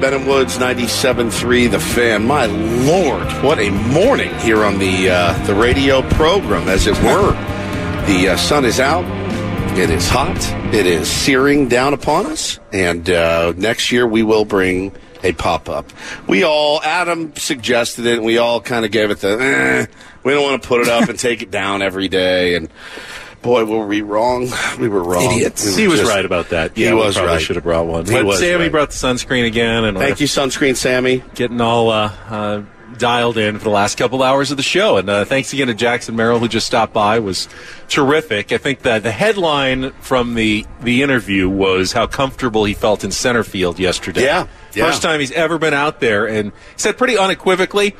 Ben and Woods, 97.3 The Fan. My Lord, what a morning here on the radio program, as it were. The sun is out. It is hot. It is searing down upon us. And next year we will bring a pop-up. Adam suggested it, and we all kind of gave it the, we don't want to put it up and take it down every day. And boy, were we wrong. We were wrong. Idiots. He was right about that. Yeah, he was probably right. Should have brought one. But Sammy brought the sunscreen again. And thank you, sunscreen Sammy. Getting all dialed in for the last couple hours of the show. And thanks again to Jackson Merrill, who just stopped by. It was terrific. I think that the headline from the interview was how comfortable he felt in center field yesterday. Yeah. First time he's ever been out there. And he said pretty unequivocally,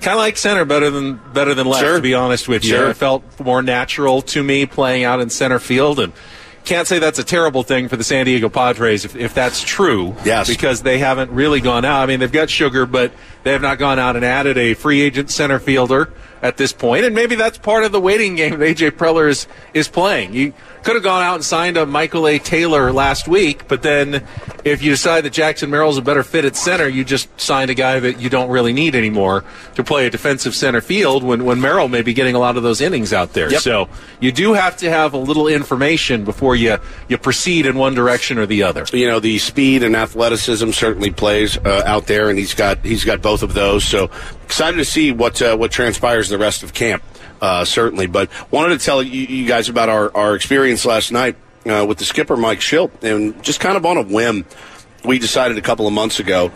kind of like center better than left, sure. To be honest with you. Sure. It felt more natural to me playing out in center field, and can't say that's a terrible thing for the San Diego Padres if that's true. Yes. Because they haven't really gone out. I mean, they've got Sugar, but They have not gone out and added a free agent center fielder at this point, and maybe that's part of the waiting game that A.J. Preller is playing. You could have gone out and signed a Michael A. Taylor last week, but then if you decide that Jackson Merrill's a better fit at center, you just signed a guy that you don't really need anymore to play a defensive center field when Merrill may be getting a lot of those innings out there. Yep. So you do have to have a little information before you proceed in one direction or the other. You know, the speed and athleticism certainly plays out there, and he's got both of those. So excited to see what transpires the rest of camp, certainly. But wanted to tell you guys about our experience last night with the skipper, Mike Shildt. And just kind of on a whim, we decided a couple of months ago,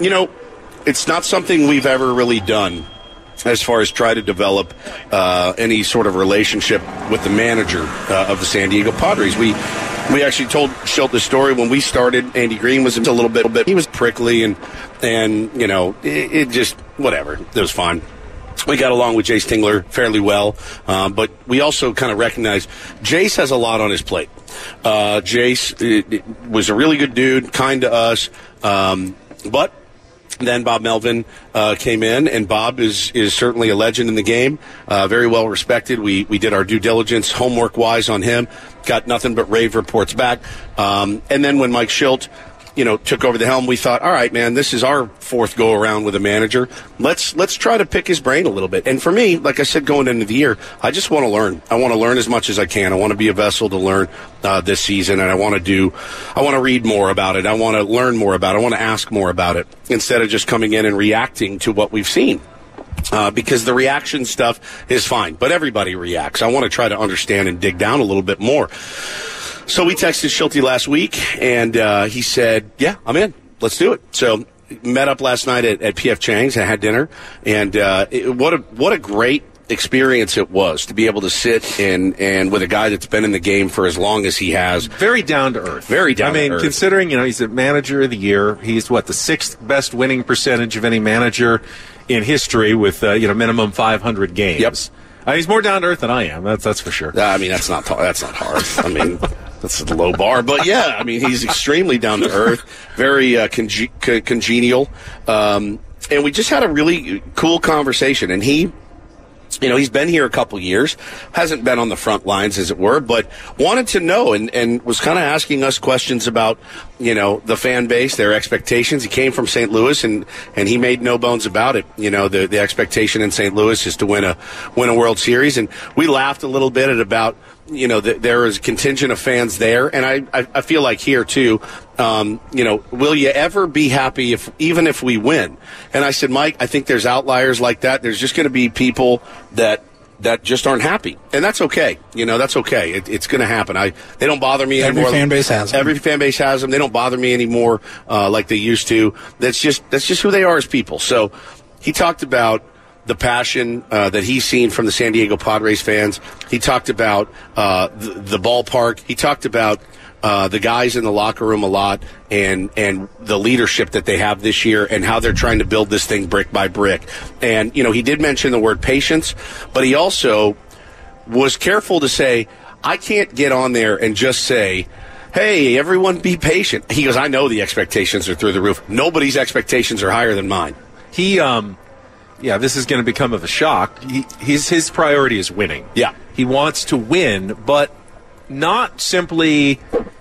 you know, it's not something we've ever really done as far as try to develop any sort of relationship with the manager of the San Diego Padres. We actually told Shildt the story when we started. Andy Green was a little bit. He was prickly and you know, it just whatever. It was fine. We got along with Jace Tingler fairly well, but we also kind of recognize Jace has a lot on his plate. Jace was a really good dude, kind to us, but then Bob Melvin came in, and Bob is certainly a legend in the game, very well respected. We did our due diligence, homework-wise, on him, got nothing but rave reports back. And then when Mike Shildt, you know, took over the helm, we thought, all right, man, this is our fourth go-around with a manager. Let's try to pick his brain a little bit. And for me, like I said, going into the year, I just want to learn. I want to learn as much as I can. I want to be a vessel to learn this season, and I want to read more about it. I want to learn more about it. I want to ask more about it instead of just coming in and reacting to what we've seen. Because the reaction stuff is fine, but everybody reacts. I want to try to understand and dig down a little bit more. So we texted Shildt last week, and he said, yeah, I'm in. Let's do it. So met up last night at P.F. Chang's and had dinner, and what a great experience it was to be able to sit and with a guy that's been in the game for as long as he has. Very down to earth. I mean, considering, you know, he's the manager of the year. He's, the sixth best winning percentage of any manager in history with, minimum 500 games. Yep. He's more down to earth than I am. That's for sure. I mean, that's not hard. I mean, that's a low bar. But yeah, I mean, he's extremely down to earth, very congenial, and we just had a really cool conversation. And he, you know, he's been here a couple years, hasn't been on the front lines, as it were, but wanted to know and was kind of asking us questions about, you know, the fan base, their expectations. He came from St. Louis, and he made no bones about it. You know, the expectation in St. Louis is to win a World Series. And we laughed a little bit at about, you know, there is a contingent of fans there. And I feel like here, too, you know, will you ever be happy even if we win? And I said, Mike, I think there's outliers like that. There's just going to be people that just aren't happy, and that's okay. You know, that's okay. It's going to happen. They don't bother me anymore. Every fan base has them. They don't bother me anymore like they used to. That's just who they are as people. So he talked about the passion that he's seen from the San Diego Padres fans. He talked about the ballpark. He talked about the guys in the locker room a lot, and the leadership that they have this year, and how they're trying to build this thing brick by brick. And, you know, he did mention the word patience, but he also was careful to say, I can't get on there and just say, hey, everyone be patient. He goes, I know the expectations are through the roof. Nobody's expectations are higher than mine. He, yeah, this is going to become of a shock. His priority is winning. Yeah. He wants to win, but not simply,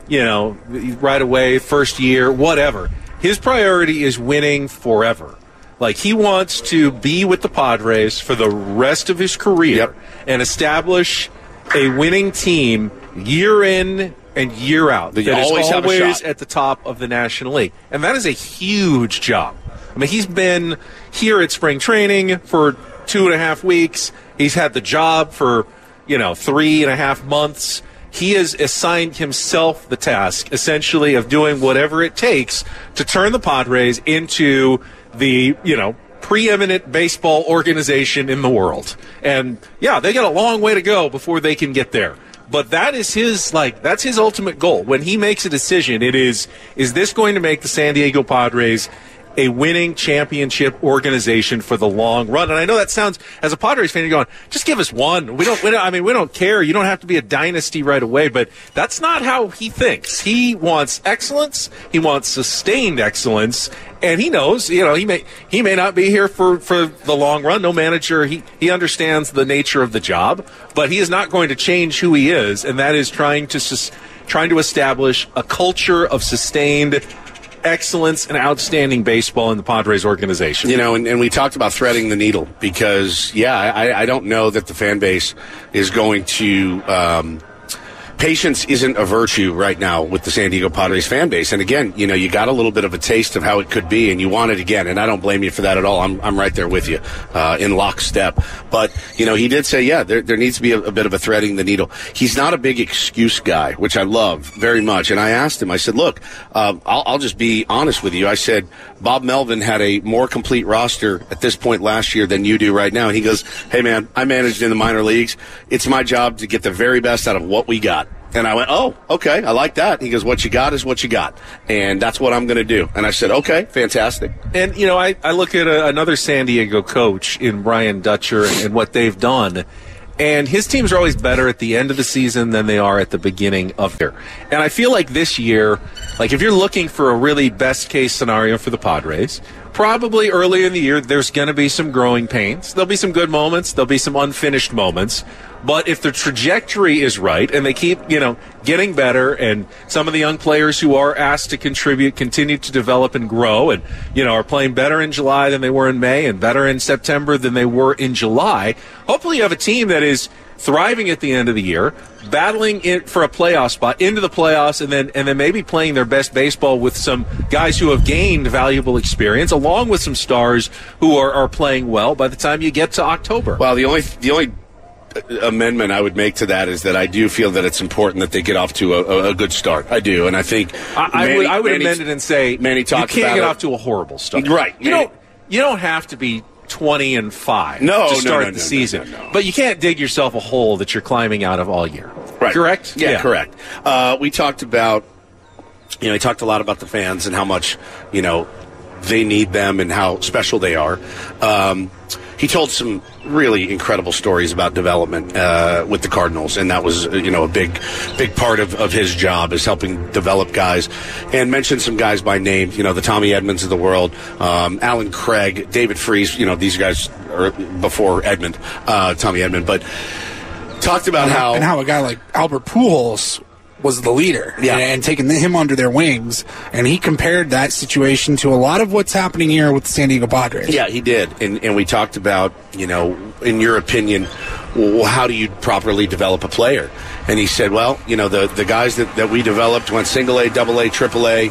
you know, right away, first year, whatever. His priority is winning forever. Like, he wants to be with the Padres for the rest of his career. Yep. And establish a winning team year in and year out. That is always at the top of the National League. And that is a huge job. I mean, he's been here at spring training for 2.5 weeks. He's had the job for, you know, 3.5 months. He has assigned himself the task, essentially, of doing whatever it takes to turn the Padres into the, you know, preeminent baseball organization in the world. And, yeah, they got a long way to go before they can get there. But that is his, that's his ultimate goal. When he makes a decision, it is this going to make the San Diego Padres a winning championship organization for the long run. And I know that sounds, as a Padres fan, you're going, just give us one. We don't care. You don't have to be a dynasty right away. But that's not how he thinks. He wants excellence. He wants sustained excellence. And he knows, he may not be here for the long run. No manager, he understands the nature of the job, but he is not going to change who he is, and that is trying to establish a culture of sustained excellence and outstanding baseball in the Padres organization. And we talked about threading the needle because, I don't know that the fan base is going to patience isn't a virtue right now with the San Diego Padres fan base. And again, you got a little bit of a taste of how it could be, and you want it again. And I don't blame you for that at all. I'm right there with you in lockstep. But, he did say, there needs to be a bit of a threading the needle. He's not a big excuse guy, which I love very much. And I asked him, I said, look, I'll just be honest with you. I said, Bob Melvin had a more complete roster at this point last year than you do right now. And he goes, hey, man, I managed in the minor leagues. It's my job to get the very best out of what we got. And I went, oh, okay, I like that. He goes, what you got is what you got, and that's what I'm going to do. And I said, okay, fantastic. And, I look at another San Diego coach in Brian Dutcher and what they've done, and his teams are always better at the end of the season than they are at the beginning of the year. And I feel like this year, like if you're looking for a really best-case scenario for the Padres, probably early in the year there's going to be some growing pains. There'll be some good moments. There'll be some unfinished moments. But if the trajectory is right and they keep, getting better and some of the young players who are asked to contribute continue to develop and grow and, are playing better in July than they were in May and better in September than they were in July, hopefully you have a team that is thriving at the end of the year, battling it for a playoff spot, into the playoffs, and then maybe playing their best baseball with some guys who have gained valuable experience, along with some stars who are playing well by the time you get to October. Well, the only amendment I would make to that is that I do feel that it's important that they get off to a good start. I do, and I think I would amend it and say Manny talks you can't get off to a horrible start. Right? You don't have to be 20-5 to start the season. No. But you can't dig yourself a hole that you're climbing out of all year. Right. Correct? Yeah. Correct. We talked about, he talked a lot about the fans and how much, they need them and how special they are. He told some really incredible stories about development with the Cardinals, and that was, a big part of his job is helping develop guys, and mentioned some guys by name, the Tommy Edmonds of the world, Alan Craig, David Freese, these guys are before Edmund, Tommy Edmund, but talked about how a guy like Albert Pujols was the leader and taking him under their wings. And he compared that situation to a lot of what's happening here with the San Diego Padres. Yeah, he did. And we talked about, in your opinion, how do you properly develop a player? And he said, well, the guys that we developed went single A, double A, triple A.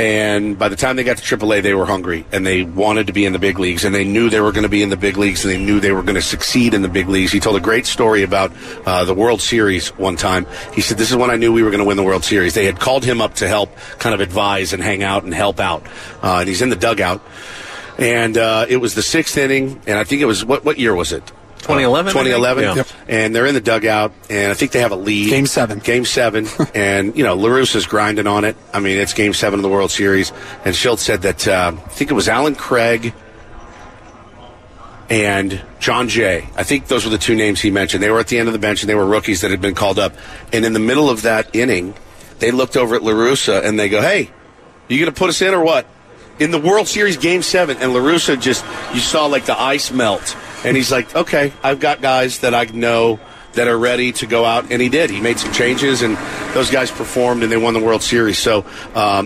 And by the time they got to AAA, they were hungry, and they wanted to be in the big leagues, and they knew they were going to be in the big leagues, and they knew they were going to succeed in the big leagues. He told a great story about the World Series one time. He said, this is when I knew we were going to win the World Series. They had called him up to help kind of advise and hang out and help out. And he's in the dugout. And it was the sixth inning, and I think it was, what year was it? 2011? 2011. Yeah. And they're in the dugout, and I think they have a lead. Game 7. And, LaRussa's grinding on it. I mean, it's Game 7 of the World Series. And Shildt said that I think it was Alan Craig and John Jay. I think those were the two names he mentioned. They were at the end of the bench, and they were rookies that had been called up. And in the middle of that inning, they looked over at LaRussa, and they go, hey, you going to put us in or what? In the World Series Game 7, and LaRussa just, you saw like the ice melt. And he's like, okay, I've got guys that I know that are ready to go out. And he did. He made some changes, and those guys performed, and they won the World Series. So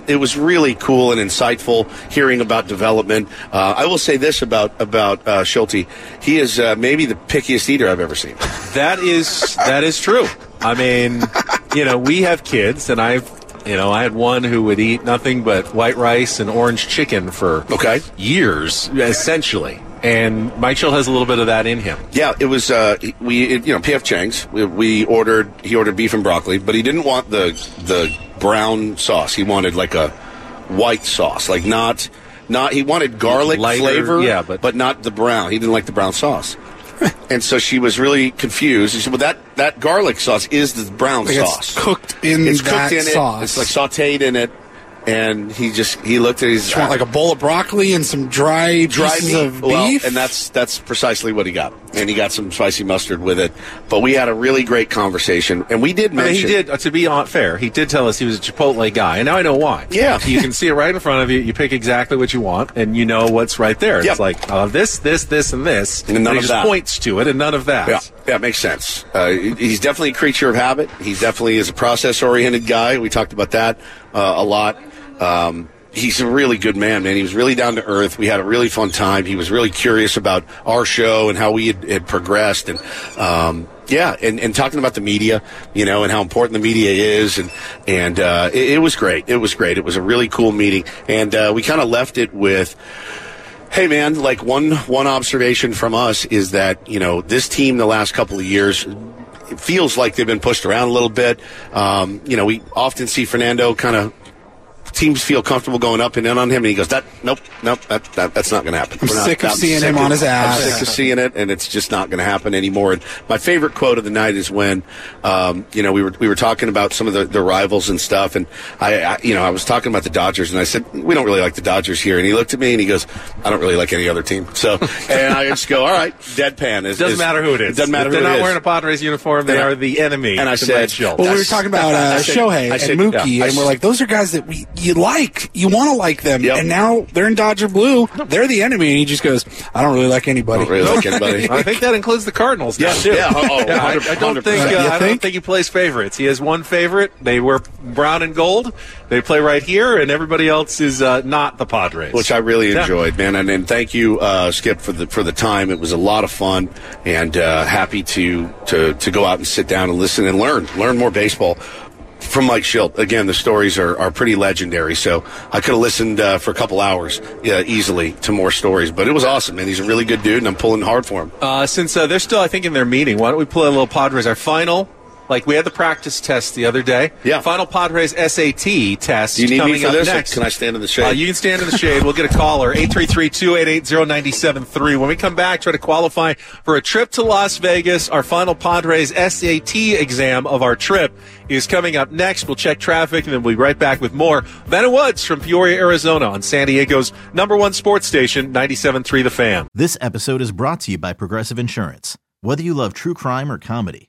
it was really cool and insightful hearing about development. I will say this about Schulte. He is maybe the pickiest eater I've ever seen. That is true. I mean, we have kids, and I had one who would eat nothing but white rice and orange chicken for years, essentially. And Mike Shildt has a little bit of that in him. Yeah, it was, P.F. Chang's. He ordered beef and broccoli, but he didn't want the brown sauce. He wanted like a white sauce, like not he wanted garlic lighter flavor, but not the brown. He didn't like the brown sauce. And so she was really confused. She said, well, that garlic sauce is the brown sauce. It's cooked in it. It's sauce. It's like sauteed in it. And he looked at his. Just want like a bowl of broccoli and some dry pieces of beef, and that's precisely what he got. And he got some spicy mustard with it. But we had a really great conversation, and we did mention he did. To be fair, he did tell us he was a Chipotle guy, and now I know why. Yeah, you can see it right in front of you. You pick exactly what you want, and you know what's right there. Yep. It's like this, and this, and none of that. He just points to it, and none of that. Yeah, makes sense. He's definitely a creature of habit. He definitely is a process-oriented guy. We talked about that a lot. He's a really good man, man. He was really down to earth. We had a really fun time. He was really curious about our show and how we had progressed, and and talking about the media, you know, and how important the media is, and it was great. It was great. It was a really cool meeting, and we kind of left it with, hey, man, like one observation from us is that, you know, this team the last couple of years, it feels like they've been pushed around a little bit. You know, we often see Fernando kind of. Teams feel comfortable going up and in on him, and he goes, that's not going to happen. I'm sick of seeing it, and it's just not going to happen anymore. And my favorite quote of the night is when, you know, we were talking about some of the rivals and stuff, and I was talking about the Dodgers, and I said, we don't really like the Dodgers here. And he looked at me, and he goes, I don't really like any other team. So, and I just go, all right, deadpan. Doesn't matter who it is. Doesn't matter who it is. They're not wearing a Padres uniform. They are the enemy. And I said, well, we were talking about Shohei and Mookie, and we're like, those are guys that you want to like them, yep. And now they're in Dodger blue. They're the enemy, and he just goes, I don't really like anybody. I think that includes the Cardinals. Yes, yeah, too. I don't think he plays favorites. He has one favorite. They wear brown and gold. They play right here, and everybody else is not the Padres, which I really enjoyed, man. And thank you, Skip, for the time. It was a lot of fun, and happy to go out and sit down and listen and learn more baseball. From Mike Shildt, again, the stories are pretty legendary, so I could have listened for a couple hours easily to more stories, but it was awesome, man. He's a really good dude, and I'm pulling hard for him. Since they're still, I think, in their meeting, why don't we pull in a little Padres, our final, like we had the practice test the other day. Yeah. Final Padres SAT test coming up next. Do you need me for this, or can I stand in the shade? You can stand in the shade. We'll get a caller, 833-288-0973. When we come back, try to qualify for a trip to Las Vegas. Our final Padres SAT exam of our trip is coming up next. We'll check traffic, and then we'll be right back with more. Vanna Woods from Peoria, Arizona, on San Diego's #1 sports station, 97.3 The Fan. This episode is brought to you by Progressive Insurance. Whether you love true crime or comedy,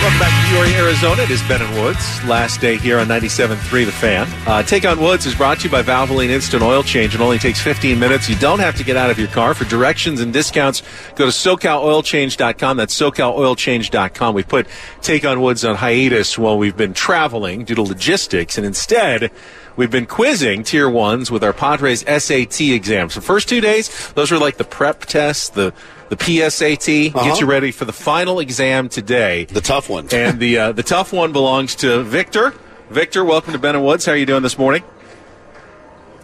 Welcome back to Peoria, Arizona. It is Ben and Woods. Last day here on 97.3 The Fan. Take on Woods is brought to you by Valvoline Instant Oil Change. It only takes 15 minutes. You don't have to get out of your car. For directions and discounts, go to SoCalOilChange.com. That's SoCalOilChange.com. We've put Take on Woods on hiatus while we've been traveling due to logistics, and instead we've been quizzing Tier 1s with our Padres SAT exams. The first 2 days, those were like the prep tests, the PSAT, get you ready for the final exam today. The tough one. And the tough one belongs to Victor. Victor, welcome to Ben and Woods. How are you doing this morning?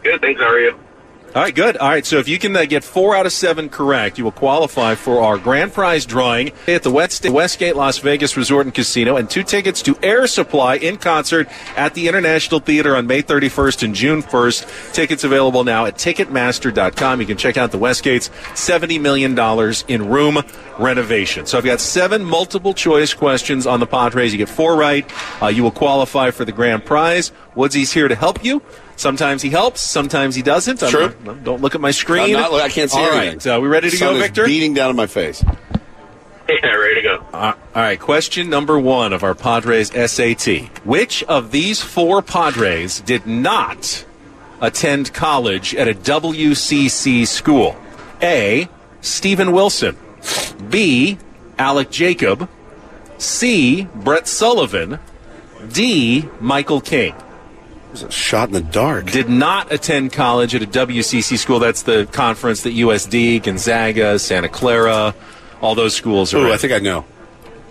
Good, thanks. How are you? All right, good. All right, so if you can get 4 out of 7 correct, you will qualify for our grand prize drawing at the Westgate Las Vegas Resort and Casino, and 2 tickets to Air Supply in concert at the International Theater on May 31st and June 1st. Tickets available now at Ticketmaster.com. You can check out the Westgate's $70 million in room renovation. So I've got 7 multiple-choice questions on the Padres. You get 4 right. You will qualify for the grand prize. Woodsy's here to help you. Sometimes he helps, sometimes he doesn't. True. Don't look at my screen. I can't see anything. All right, we ready to go, Victor? Beating down on my face. Yeah, ready to go. All right, question number 1 of our Padres SAT. Which of these 4 Padres did not attend college at a WCC school? A, Stephen Wilson. B, Alec Jacob. C, Brett Sullivan. D, Michael King. It was a shot in the dark. Did not attend college at a WCC school. That's the conference that USD, Gonzaga, Santa Clara, all those schools are in. I think I know.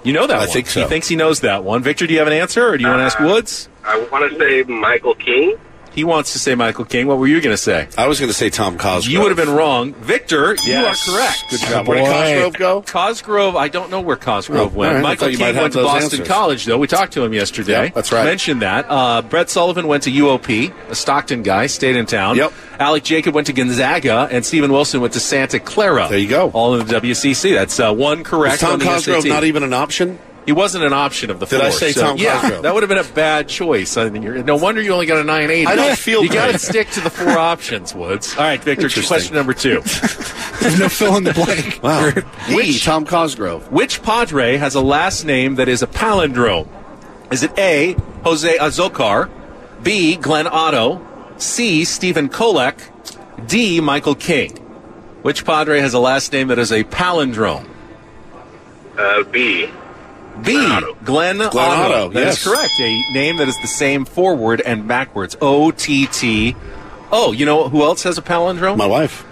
You know that one. I think so. He thinks he knows that one. Victor, do you have an answer, or do you want to ask Woods? I want to say Michael King. He wants to say Michael King. What were you going to say? I was going to say Tom Cosgrove. You would have been wrong. Victor, yes. You are correct. Good job. Where did Cosgrove go? Cosgrove, I don't know where Cosgrove went. Right. Michael King went to Boston College, though. We talked to him yesterday. Yep, that's right. Mentioned that. Brett Sullivan went to UOP, a Stockton guy, stayed in town. Yep. Alec Jacob went to Gonzaga, and Stephen Wilson went to Santa Clara. There you go. All in the WCC. That's 1 correct. Is Tom Cosgrove not even an option? He wasn't an option of the 4. Did I say Tom Cosgrove? Yeah, that would have been a bad choice. I mean, no wonder you only got a 980. I don't feel you got to stick to the 4 options, Woods. All right, Victor, question number 2. There's no fill in the blank. Wow. Tom Cosgrove. Which Padre has a last name that is a palindrome? Is it A, Jose Azocar, B, Glenn Otto, C, Stephen Kolek, D, Michael King? Which Padre has a last name that is a palindrome? B. B, Glenn Otto. That is correct. A name that is the same forward and backwards. O-T-T-O. You know who else has a palindrome? My wife.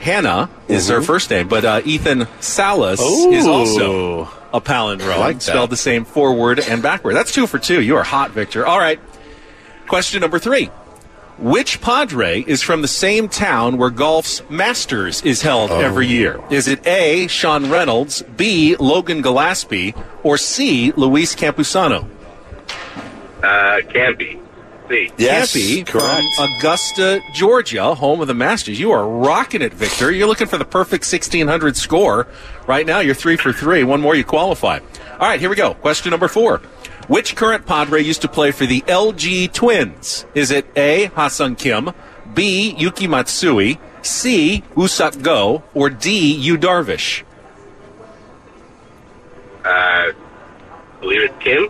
Hannah is her first name, but Ethan Salas is also a palindrome. I like that. Spelled the same forward and backward. That's 2 for 2. You are hot, Victor. All right. Question number 3. Which Padre is from the same town where golf's Masters is held every year? Is it A, Sean Reynolds, B, Logan Gillespie, or C, Luis Campusano? Campy. C. Yes, Campy, correct. From Augusta, Georgia, home of the Masters. You are rocking it, Victor. You're looking for the perfect 1,600 score. Right now, you're 3 for 3. 1 more, you qualify. All right, here we go. Question number 4. Which current Padre used to play for the LG Twins? Is it A, Ha-Seong Kim, B, Yuki Matsui, C, Woo-Suk Go, or D, Yu Darvish? I believe it's Kim.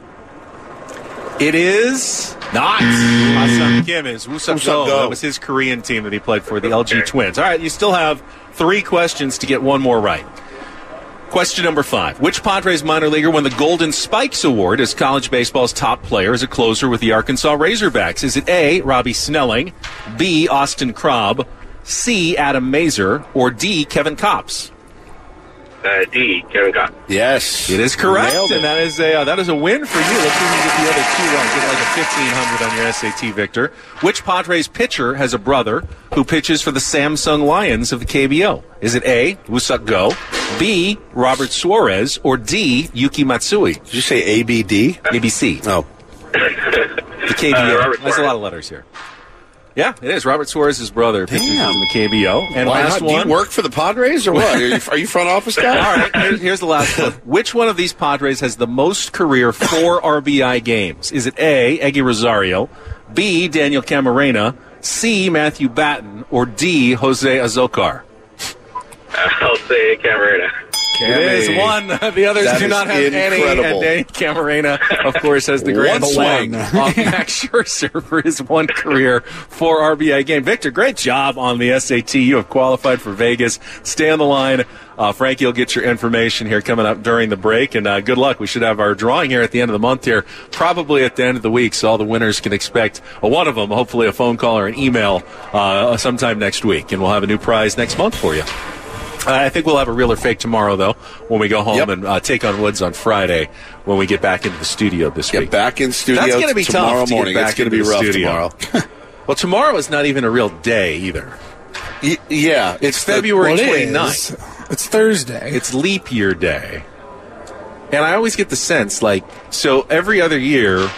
It is not. Ha-Seong Kim is Woo-Suk Go. That was his Korean team that he played for, the LG Twins. All right, you still have 3 questions to get 1 more right. Question number 5. Which Padres minor leaguer won the Golden Spikes Award as college baseball's top player as a closer with the Arkansas Razorbacks? Is it A, Robbie Snelling, B, Austin Krobb, C, Adam Mazer, or D, Kevin Kopps? D, Kevin Kopps. Yes. It is correct, and that is a win for you. Let's see if you get the other 2 right. Get like a 1,500 on your SAT, Victor. Which Padres pitcher has a brother who pitches for the Samsung Lions of the KBO? Is it A, Woo-Suk Go, B, Robert Suarez, or D, Yuki Matsui? Did you say A-B-D? ABC. Oh. The KBO. There's a lot of letters here. Yeah, it is. Robert Suarez's brother pitches in the KBO. And last one. Do you work for the Padres or what? Are you front office guy? All right, here's the last one. Which one of these Padres has the most career 4 RBI games? Is it A, Eggy Rosario, B, Daniel Camarena, C, Matthew Batten, or D, Jose Azocar? I'll say Camarena. It is 1. The others do not have any. And Danny Camarena, of course, has the grand swing off Max Scherzer for his 1 career 4 RBI game. Victor, great job on the SAT. You have qualified for Vegas. Stay on the line. Frankie will get your information here coming up during the break. And good luck. We should have our drawing here at the end of the month here, probably at the end of the week. So all the winners can expect one of them, hopefully a phone call or an email sometime next week. And we'll have a new prize next month for you. I think we'll have a real or fake tomorrow, though, when we go home and take on Woods on Friday when we get back into the studio this week. Get back in studio tomorrow morning. That's going to be tough tomorrow morning. It's going to be rough tomorrow. Well, tomorrow is not even a real day either. Yeah. It's February 29th. It's Thursday. It's leap year day. And I always get the sense, like, so every other year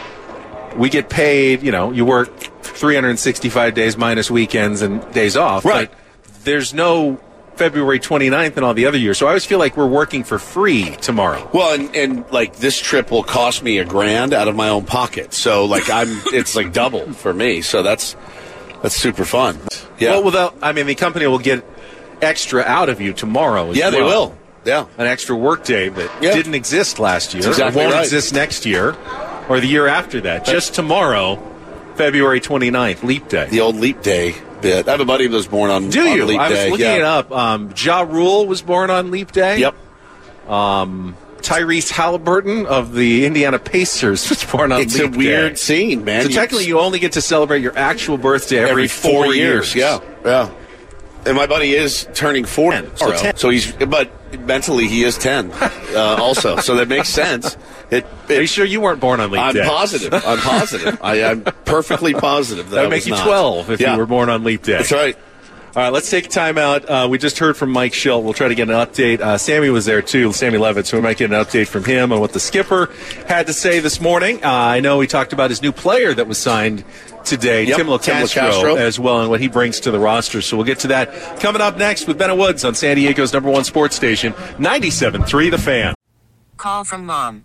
we get paid, you know, you work 365 days minus weekends and days off. Right. But there's no February 29th and all the other years. So I always feel like we're working for free tomorrow. Well, and like this trip will cost me $1,000 out of my own pocket. So like it's like double for me. So that's super fun. Yeah. Well, the company will get extra out of you tomorrow as well. Yeah, they will. Yeah, an extra work day that didn't exist last year. That's exactly won't exist next year or the year after that. Just tomorrow, February 29th, leap day. The old leap day bit. I have a buddy who was born on leap day. Do you? I was looking it up. Ja Rule was born on leap day. Yep. Tyrese Halliburton of the Indiana Pacers was born on leap day. It's a weird scene, man. So technically you only get to celebrate your actual birthday every 4 years. Yeah, yeah. And my buddy is turning 40. So he's, but mentally he is 10 also. So that makes sense. Are you sure you weren't born on leap day? I'm positive. I'm perfectly positive that I was not. That would make you 12 if you were born on leap day. That's right. All right, let's take a time out. We just heard from Mike Shildt. We'll try to get an update. Sammy was there, too, Sammy Levitt, so we might get an update from him on what the skipper had to say this morning. I know he talked about his new player that was signed today, Tim LoCastro, as well, and what he brings to the roster. So we'll get to that coming up next with Bennett Woods on San Diego's number one sports station, 97.3 The Fan. Call from mom.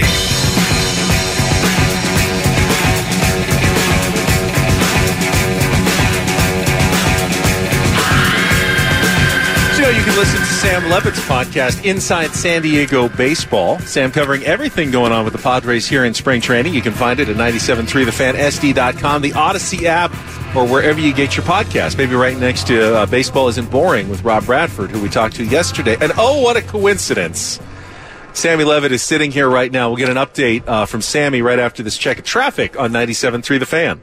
You can listen to Sam Levitt's podcast, Inside San Diego Baseball. Sam covering everything going on with the Padres here in spring training. You can find it at 97.3thefansd.com, the Odyssey app, or wherever you get your podcast. Maybe right next to Baseball Isn't Boring with Rob Bradford, who we talked to yesterday. And oh, what a coincidence. Sammy Levitt is sitting here right now. We'll get an update from Sammy right after this check of traffic on 97.3 The Fan.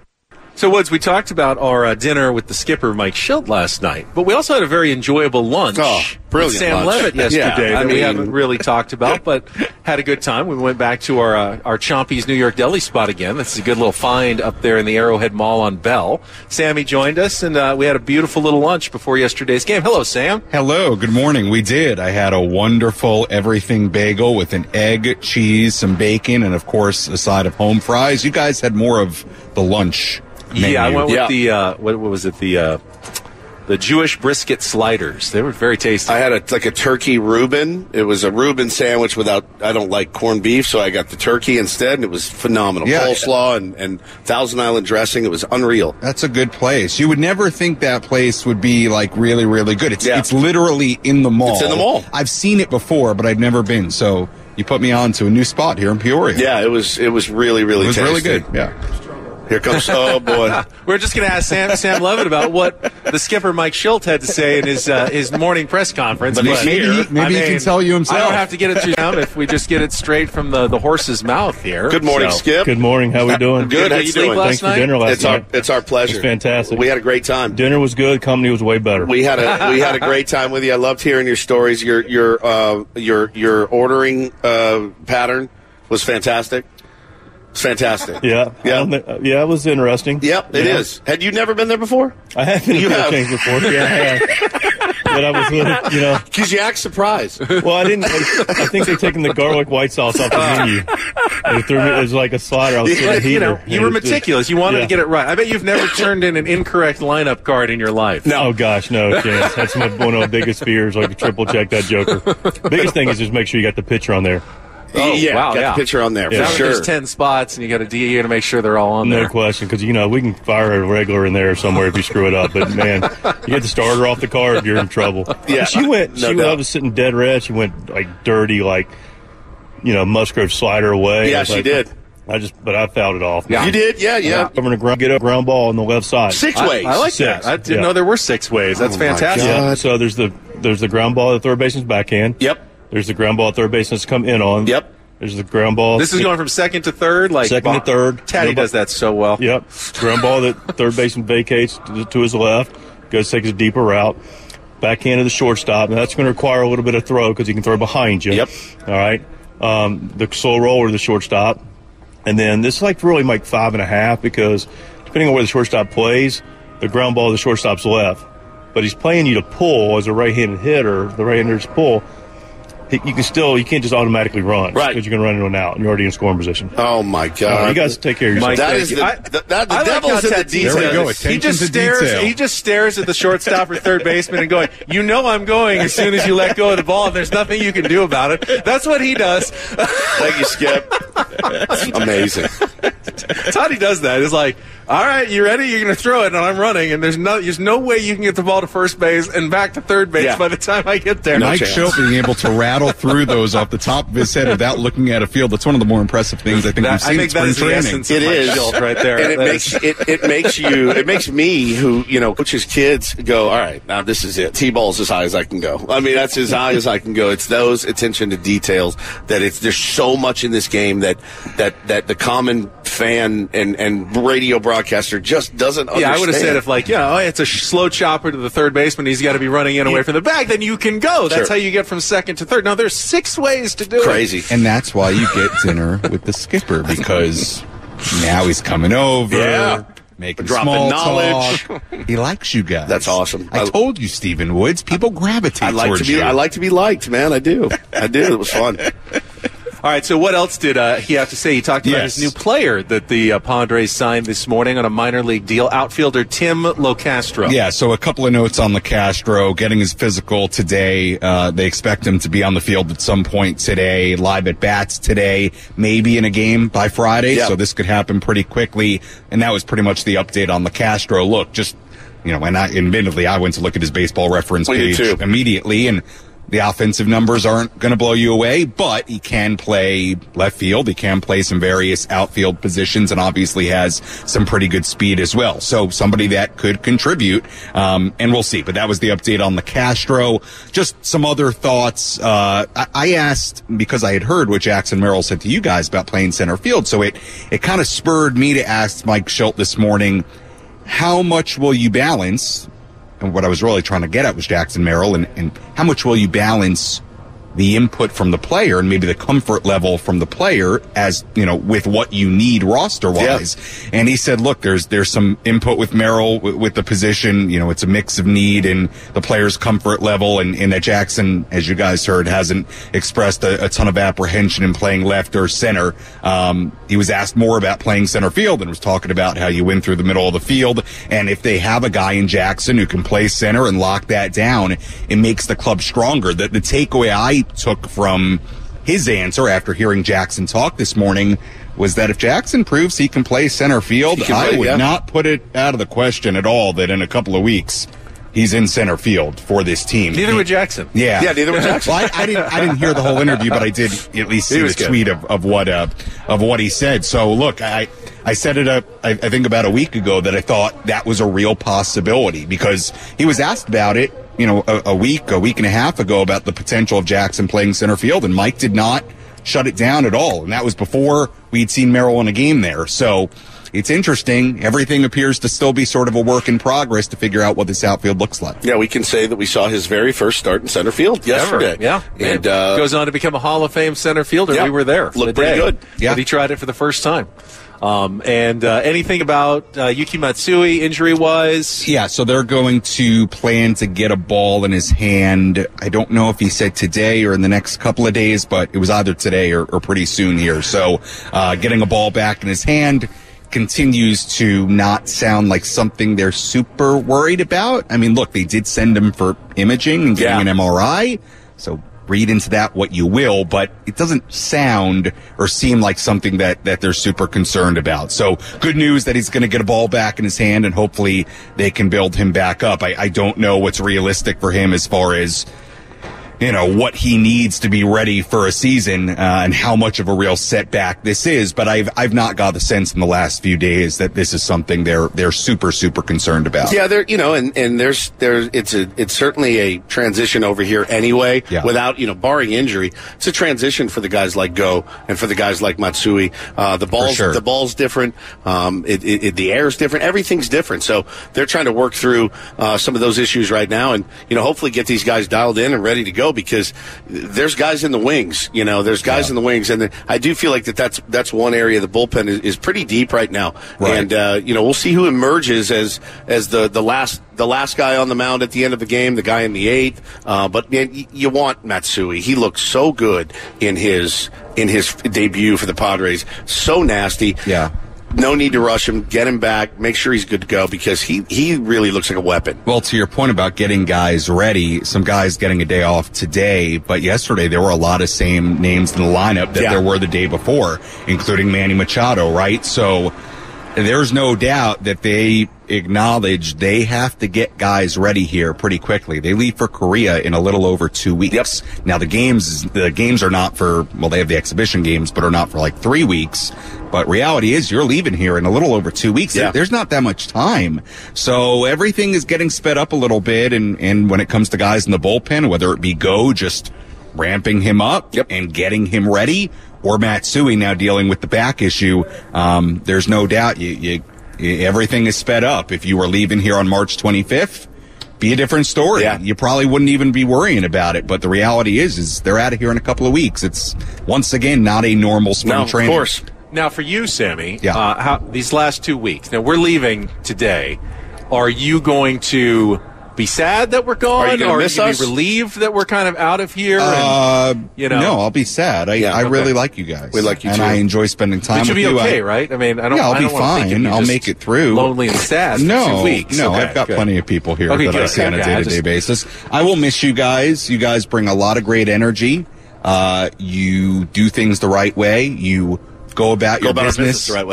So, Woods, we talked about our dinner with the skipper, Mike Shildt, last night, but we also had a very enjoyable lunch with Sam Levitt yesterday that we haven't really talked about, but had a good time. We went back to our Chompy's New York Deli spot again. That's a good little find up there in the Arrowhead Mall on Bell. Sammy joined us, and we had a beautiful little lunch before yesterday's game. Hello, Sam. Hello. Good morning. We did. I had a wonderful everything bagel with an egg, cheese, some bacon, and, of course, a side of home fries. You guys had more of the lunch. Menu. Yeah, I went with the, what was it, the Jewish brisket sliders. They were very tasty. I had a turkey Reuben. It was a Reuben sandwich without, I don't like corned beef, so I got the turkey instead, and it was phenomenal. Yeah. Coleslaw and Thousand Island dressing. It was unreal. That's a good place. You would never think that place would be, like, really, really good. It's literally in the mall. It's in the mall. I've seen it before, but I've never been, so you put me on to a new spot here in Peoria. Yeah, it was really, really tasty. It was really good, yeah. Here comes, oh, boy. We're just going to ask Sam Levitt about what the skipper, Mike Shildt, had to say in his morning press conference. But maybe he can tell you himself. I don't have to get it to him if we just get it straight from the horse's mouth here. Good morning, Skip. Good morning. How we doing? Good. How you doing? Thanks for dinner last night. It's our pleasure. It's fantastic. We had a great time. Dinner was good. Company was way better. We had a great time with you. I loved hearing your stories. Your ordering pattern was fantastic. It's fantastic. Yeah, it was interesting. Yep, it is. Had you never been there before? I have been to Four Kings before. Yeah, but I was with, you know, because you act surprised. Well, I didn't. I think they've taken the garlic white sauce off the menu. They threw me, it was like a slider. I was like, you know, you were meticulous. You wanted to get it right. I bet you've never turned in an incorrect lineup card in your life. No, oh gosh, no chance. That's one of my biggest fears. Like triple check that joker. Biggest thing is just make sure you got the pitcher on there. Oh, yeah, wow, got the pitcher on there. Yeah. For sure. There's 10 spots, and you got a DE to make sure they're all on there. No question, because, you know, we can fire a regular in there somewhere if you screw it up. But, man, you get the starter off the card, you're in trouble. Yeah, she went, I was sitting dead red. She went, like, dirty, like, you know, Musgrove slider away. Yeah, she did. But I fouled it off. Yeah. You did? Yeah. I'm going to get a ground ball on the left side. Six ways. I like that. I didn't know there were six ways. That's fantastic. Yeah, so there's the ground ball at the third baseman's backhand. Yep. There's the ground ball at third base that's come in on. Yep. There's the ground ball. This is going from second to third? Like second to third. Taddy does that so well. Yep. Ground ball that third baseman vacates to his left, goes take his deeper route. Backhand of the shortstop. Now, that's going to require a little bit of throw because you can throw behind you. Yep. All right. The slow roller to the shortstop. And then this is really 5.5 because depending on where the shortstop plays, the ground ball of the shortstop's left. But he's playing you to pull as a right-handed hitter. The right-handers pull. You can't just automatically run, right? Because you're going to run into an out, and you're already in scoring position. Oh my God! You guys take care of yourself. Mike, the devil's in the details. There we go. He just stares. Detail. He just stares at the shortstop or third baseman and going, "You know, I'm going as soon as you let go of the ball. And there's nothing you can do about it." That's what he does. Thank you, Skip. Amazing. Toddy does that. It's like, all right, you ready? You're going to throw it, and I'm running, and there's no way you can get the ball to first base and back to third base by the time I get there. Mike Shildt being able to rattle through those off the top of his head without looking at a field, that's one of the more impressive things I think we've seen in spring training. It is. Shildt right there. And it makes me, who, you know, coaches kids, go, all right, now this is it. T-ball's as high as I can go. I mean, that's as high as I can go. It's those attention to details that there's so much in this game that the common fan and radio broadcaster just doesn't understand. Yeah, I would have said it's a slow chopper to the third baseman, he's got to be running in away from the bag, then you can go. That's how you get from second to third. Now, there's six ways to do it. Crazy. And that's why you get dinner with the skipper, because now he's coming over. Yeah. Making small talk. He likes you guys. That's awesome. I told you, Stephen Woods, people gravitate towards you. I like to be liked, man. I do. It was fun. All right, so what else did he have to say? He talked about his new player that the Padres signed this morning on a minor league deal, outfielder Tim LoCastro. Yeah, so a couple of notes on LoCastro, getting his physical today. They expect him to be on the field at some point today, live at bats today, maybe in a game by Friday. Yep. So this could happen pretty quickly. And that was pretty much the update on LoCastro. Look, just, you know, and I went to look at his baseball reference page immediately, and the offensive numbers aren't going to blow you away, but he can play left field. He can play some various outfield positions, and obviously has some pretty good speed as well. So somebody that could contribute, and we'll see. But that was the update on LoCastro. Just some other thoughts. I asked, because I had heard what Jackson Merrill said to you guys about playing center field. So it kind of spurred me to ask Mike Shildt this morning, how much will you balance? And what I was really trying to get at was Jackson Merrill and how much will you balance the input from the player and maybe the comfort level from the player as, you know, with what you need roster-wise. Yeah. And he said, look, there's some input with Merrill with the position. You know, it's a mix of need and the player's comfort level, and that Jackson, as you guys heard, hasn't expressed a ton of apprehension in playing left or center. He was asked more about playing center field and was talking about how you win through the middle of the field. And if they have a guy in Jackson who can play center and lock that down, it makes the club stronger. The takeaway I took from his answer after hearing Jackson talk this morning was that if Jackson proves he can play center field, I would not put it out of the question at all that in a couple of weeks he's in center field for this team. Neither would Jackson. Yeah. Yeah, neither would Jackson. Well, I didn't hear the whole interview, but I did at least see the tweet of what he said. So, look, I set it up, I think, about a week ago that I thought that was a real possibility because he was asked about it, you know, a week and a half ago about the potential of Jackson playing center field, and Mike did not shut it down at all. And that was before we'd seen Merrill in a game there. So it's interesting. Everything appears to still be sort of a work in progress to figure out what this outfield looks like. Yeah, we can say that we saw his very first start in center field yesterday. Yeah. And goes on to become a Hall of Fame center fielder. Yeah, we were there. Looked pretty good. Yeah. But he tried it for the first time. Anything about Yuki Matsui injury-wise? Yeah, so they're going to plan to get a ball in his hand. I don't know if he said today or in the next couple of days, but it was either today or pretty soon here. So getting a ball back in his hand continues to not sound like something they're super worried about. I mean, look, they did send him for imaging and getting an MRI, so read into that what you will, but it doesn't sound or seem like something that they're super concerned about. So good news that he's going to get a ball back in his hand, and hopefully they can build him back up. I don't know what's realistic for him as far as, you know, what he needs to be ready for a season and how much of a real setback this is. But I've not got the sense in the last few days that this is something they're super, super concerned about. Yeah, they're, you know, and there's it's certainly a transition over here anyway. Yeah. Without, you know, barring injury, it's a transition for the guys like Go and for the guys like Matsui. The ball's different. The air's different. Everything's different. So they're trying to work through some of those issues right now, and you know, hopefully get these guys dialed in and ready to go. Because there's guys in the wings, you know, and I do feel like that's one area the bullpen is pretty deep right now. Right. And, you know, we'll see who emerges as the last guy on the mound at the end of the game, the guy in the eighth. But man, you want Matsui. He looked so good in his debut for the Padres. So nasty. Yeah. No need to rush him. Get him back. Make sure he's good to go, because he really looks like a weapon. Well, to your point about getting guys ready, some guys getting a day off today, but yesterday there were a lot of same names in the lineup that there were the day before, including Manny Machado, right? So there's no doubt that they acknowledge they have to get guys ready here pretty quickly. They leave for Korea in a little over 2 weeks. Yep. Now the games are not for, well, they have the exhibition games, but are not for like 3 weeks. But reality is you're leaving here in a little over 2 weeks. Yeah. There's not that much time. So everything is getting sped up a little bit. And when it comes to guys in the bullpen, whether it be Go just ramping him up and getting him ready, or Matsui now dealing with the back issue, there's no doubt everything is sped up. If you were leaving here on March 25th, be a different story. Yeah. You probably wouldn't even be worrying about it. But the reality is they're out of here in a couple of weeks. It's, once again, not a normal spring training. Of course. Now, for you, Sammy, how, these last 2 weeks, now we're leaving today. Are you going to be sad that we're gone? Are you going to miss us? Be relieved that we're kind of out of here? No, I'll be sad. I really like you guys. We like you too. And I enjoy spending time with you. But you'll be okay, right? I mean, I'll be fine. I'll make it through. Lonely and sad for 2 weeks. No, okay, I've got plenty of people here that I see on a day-to-day basis. I will miss you guys. You guys bring a lot of great energy. You do things the right way. You go about your business the right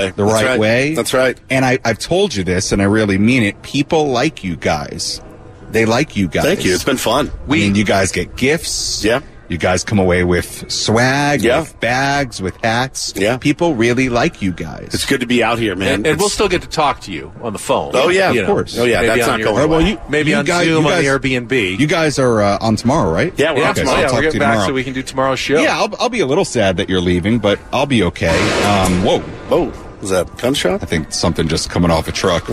way. That's right. And I've told you this, and I really mean it. People like you guys. They like you guys. Thank you. It's been fun. I mean, you guys get gifts. Yeah. You guys come away with swag, with bags, with hats. Yeah. People really like you guys. It's good to be out here, man. And we'll still get to talk to you on the phone. Oh, yeah, of course. Oh, yeah, that's not going well. Maybe on Zoom, on the Airbnb. You guys are on tomorrow, right? Yeah, we're on tomorrow. We'll get back so we can do tomorrow's show. Yeah, I'll be a little sad that you're leaving, but I'll be okay. Whoa. Was that a gunshot? I think something just coming off a truck.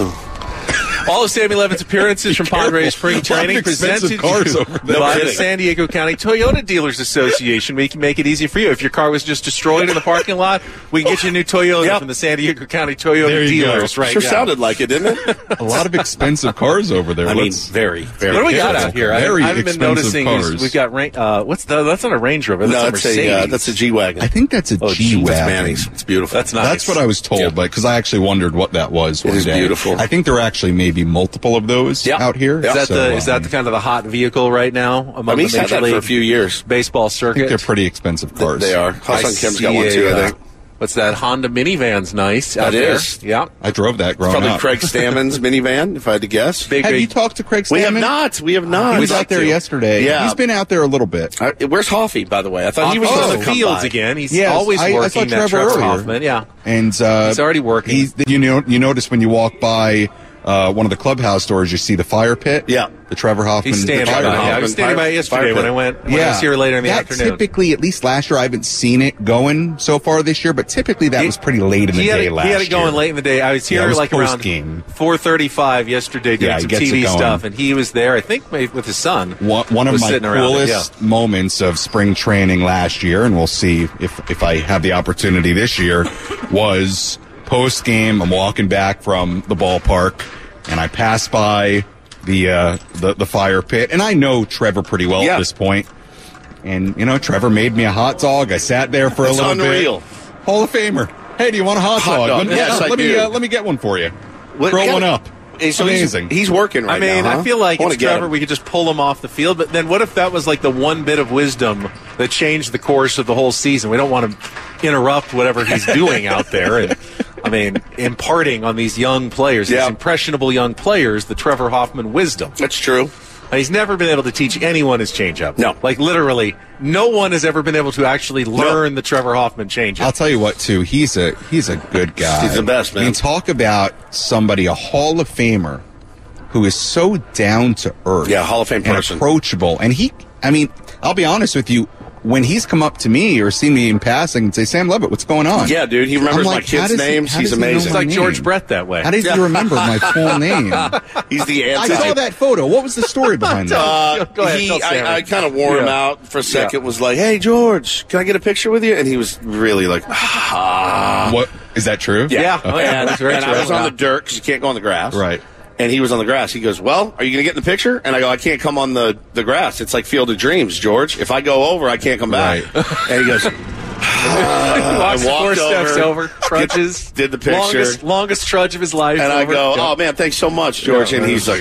All of Sammy Levin's appearances from Padres Spring Training presented cars over there by the San Diego County Toyota Dealers Association. We can make it easy for you. If your car was just destroyed in the parking lot, we can get you a new Toyota from the San Diego County Toyota Dealers right now. Sure sounded like it, didn't it? A lot of expensive cars over there. I mean, very, very. What do we got out here? I haven't been noticing cars. We've got, that's not a Range Rover. That's a Mercedes. That's a G-Wagon. I think that's a G-Wagon. That's Manny's. It's beautiful. That's nice. That's what I was told, because I actually wondered what that was. It is beautiful. I think they're actually maybe multiple of those out here. Is that the kind of the hot vehicle right now? Among the major league for a few years. Baseball circuit. I think they're pretty expensive cars. They are. Ha-Seong Kim's got one too, I think. What's that? Honda minivan's nice out there. It is. Yeah. I drove that growing up. Probably Craig Stammen's minivan, if I had to guess. Have you talked to Craig Stammen? We have not. He was out there yesterday. Yeah. He's been out there a little bit. Where's Hoffy, by the way? I thought he was on the fields again. He's always working. I saw Trevor Hoffman. Yeah. And he's already working. You notice when you walk by one of the clubhouse doors, you see the fire pit. Yeah. The Trevor Hoffman. He's standing by. I was standing by yesterday when I went. When I was here later in the afternoon. Typically, at least last year, I haven't seen it going so far this year, but typically that was pretty late in the day last year. He had it going late in the day. I was here like around 4:35 yesterday doing some TV stuff, and he was there, I think, with his son. One of my coolest moments of spring training last year, and we'll see if I have the opportunity this year, was post game. I'm walking back from the ballpark, and I pass by the fire pit, and I know Trevor pretty well at this point. And you know, Trevor made me a hot dog. I sat there for a little bit. Hall of Famer. Hey, do you want a hot dog? Yes, I do. Let me get one for you. Throw one up. It's amazing. He's working right now. I feel like it's Trevor. We could just pull him off the field. But then, what if that was like the one bit of wisdom that changed the course of the whole season? We don't want to interrupt whatever he's doing out there. And, I mean, imparting on these young players, these impressionable young players, the Trevor Hoffman wisdom. That's true. He's never been able to teach anyone his changeup. No. Like, literally, no one has ever been able to actually learn the Trevor Hoffman changeup. I'll tell you what, too. He's a good guy. He's the best, man. I mean, talk about somebody, a Hall of Famer, who is so down to earth. Yeah, Hall of Fame person. Approachable. And I'll be honest with you. When he's come up to me or seen me in passing and say, Sam Levitt, what's going on? Yeah, dude, he remembers my kids' names. He's amazing. He's like George Brett that way. How does he remember my full name? He's the anti. I saw that photo. What was the story behind that? Go ahead. I kind of wore him out for a second. Was like, hey, George, can I get a picture with you? And he was really like, What? Is that true? Yeah. Oh, yeah, that's very true. And I was on the dirt because you can't go on the grass. Right. And he was on the grass. He goes, well, are you going to get in the picture? And I go, I can't come on the grass. It's like Field of Dreams, George. If I go over, I can't come back. Right. And he goes, I walked 4 steps over, trudges. Did the picture. Longest trudge of his life. And I go, oh, man, thanks so much, George. And he's like,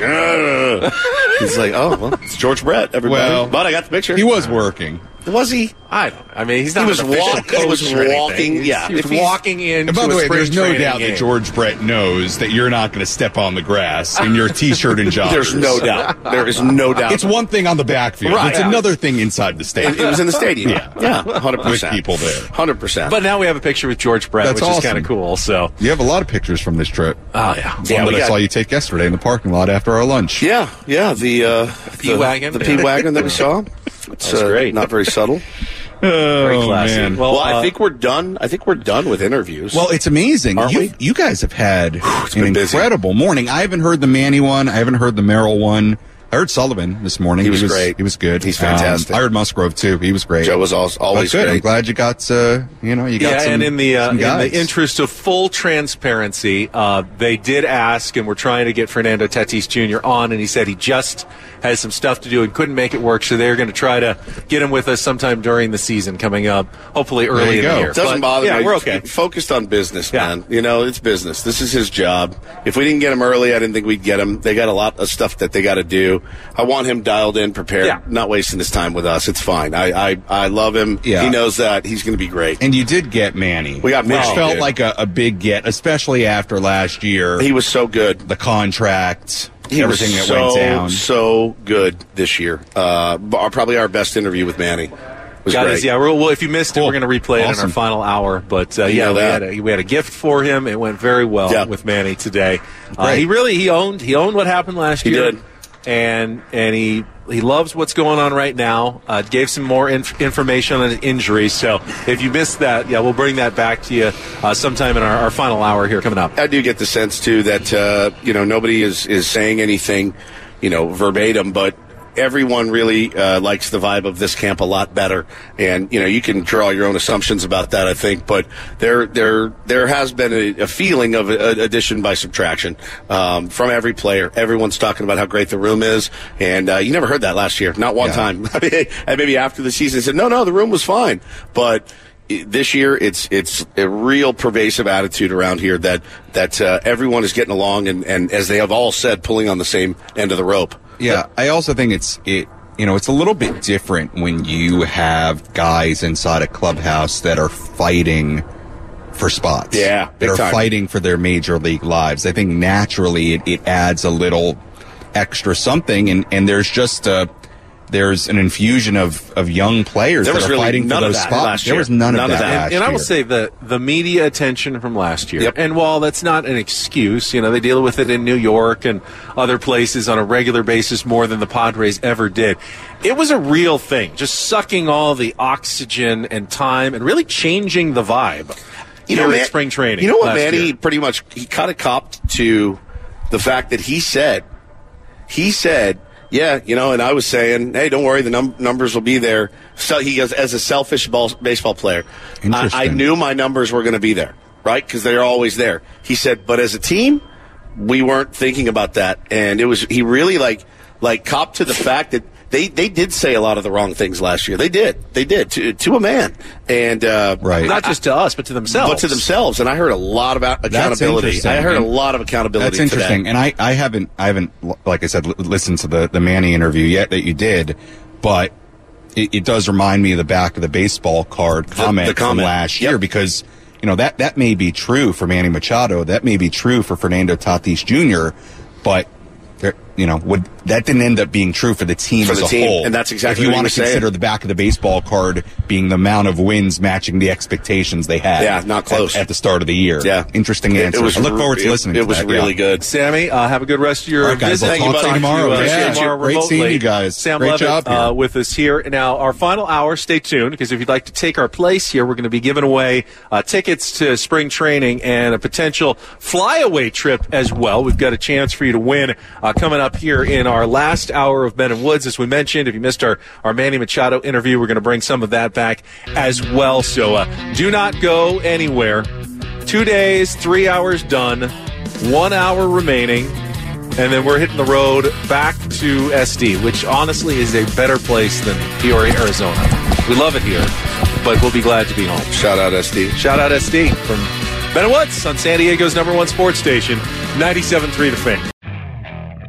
he's like, oh, well, it's George Brett, everybody. Well, but I got the picture. He was working. Was he? I don't know. I mean, he's not an official coach. He was walking. Yeah, he was walking in. And by the way, there's no doubt that George Brett knows that you're not going to step on the grass in your T-shirt and joggers. There's no doubt. There is no doubt. It's one thing on the backfield. Right, it's another thing inside the stadium. It was in the stadium. Yeah, 100%. With people there. 100%. But now we have a picture with George Brett, which is kind of cool. So you have a lot of pictures from this trip. Oh yeah, one that I saw you take yesterday in the parking lot after our lunch. Yeah, the P-wagon, the P-wagon that we saw. It's great. Not very subtle. Very classy. Man. Well, I think we're done. I think we're done with interviews. Well, it's amazing. You guys have had an incredible morning. I haven't heard the Manny one. I haven't heard the Merrill one. I heard Sullivan this morning. He was great. He was good. He's fantastic. I heard Musgrove too. He was great. Joe was always good. Great. I'm glad you got. Some. And in the interest of full transparency, they did ask, and we're trying to get Fernando Tatis Jr. on, and he said he just has some stuff to do and couldn't make it work. So they're going to try to get him with us sometime during the season coming up, hopefully early in the year. It doesn't bother me. We're okay. Focused on business, man. You know, it's business. This is his job. If we didn't get him early, I didn't think we'd get him. They got a lot of stuff that they got to do. I want him dialed in, prepared, not wasting his time with us. It's fine. I love him. Yeah. He knows that. He's going to be great. And you did get Manny. We got Manny. Which felt like a big get, especially after last year. He was so good. The contract, everything that went down. So good this year. Probably our best interview with Manny. Guys, well, if you missed it, we're going to replay it in our final hour. But, we had a gift for him. It went very well with Manny today. He owned what happened last year. He did. And he loves what's going on right now. Gave some more information on an injury. So if you missed that, we'll bring that back to you sometime in our final hour here coming up. I do get the sense, too, that, nobody is saying anything, verbatim, but everyone really likes the vibe of this camp a lot better. And, you can draw your own assumptions about that, I think. But there has been a feeling of addition by subtraction from every player. Everyone's talking about how great the room is. And you never heard that last year. Not one time. I mean, and maybe after the season, they said, no, the room was fine. But this year, it's a real pervasive attitude around here that everyone is getting along and, as they have all said, pulling on the same end of the rope. Yeah, I also think it's a little bit different when you have guys inside a clubhouse that are fighting for spots. Yeah, big time. That are fighting for their major league lives. I think naturally it adds a little extra something, and there's just there's an infusion of young players that are fighting for those spots. There was none of that. And I will say the media attention from last year, and while that's not an excuse, you know, they deal with it in New York and other places on a regular basis more than the Padres ever did. It was a real thing, just sucking all the oxygen and time and really changing the vibe. You know, at spring training. You know what, Manny pretty much he kind of copped to the fact that he said, yeah, you know, and I was saying, hey, don't worry, the numbers will be there. So he goes, as a selfish baseball player, I knew my numbers were going to be there, right? Because they're always there. He said, but as a team, we weren't thinking about that, and it was he really like copped to the fact that they did say a lot of the wrong things last year. They did to a man, and right, not just to us, but to themselves. And I heard a lot about accountability. That's interesting. Today. And I haven't, like I said, listened to the Manny interview yet that you did, but it does remind me of the back of the baseball card comment from last year, because you know that may be true for Manny Machado, that may be true for Fernando Tatis Jr., but you know, that didn't end up being true for the team as a whole. And that's exactly what you want to consider the back of the baseball card being the amount of wins matching the expectations they had. Yeah, not close. At the start of the year. Yeah. Interesting answer. I look forward to listening to that. It was really good. Sammy, have a good rest of your visit. Thank you, buddy. Talk tomorrow. Great seeing you guys. Sam Great Levitt, job here. With us here. Now, our final hour, stay tuned, because if you'd like to take our place here, we're going to be giving away tickets to spring training and a potential flyaway trip as well. We've got a chance for you to win coming up here in our last hour of Men and Woods. As we mentioned, if you missed our Manny Machado interview, we're going to bring some of that back as well. So do not go anywhere. 2 days, 3 hours done, 1 hour remaining, and then we're hitting the road back to SD, which honestly is a better place than Peoria, Arizona. We love it here, but we'll be glad to be home. Shout out SD. Shout out SD from Men and Woods on San Diego's #1 sports station, 97.3 The Fan.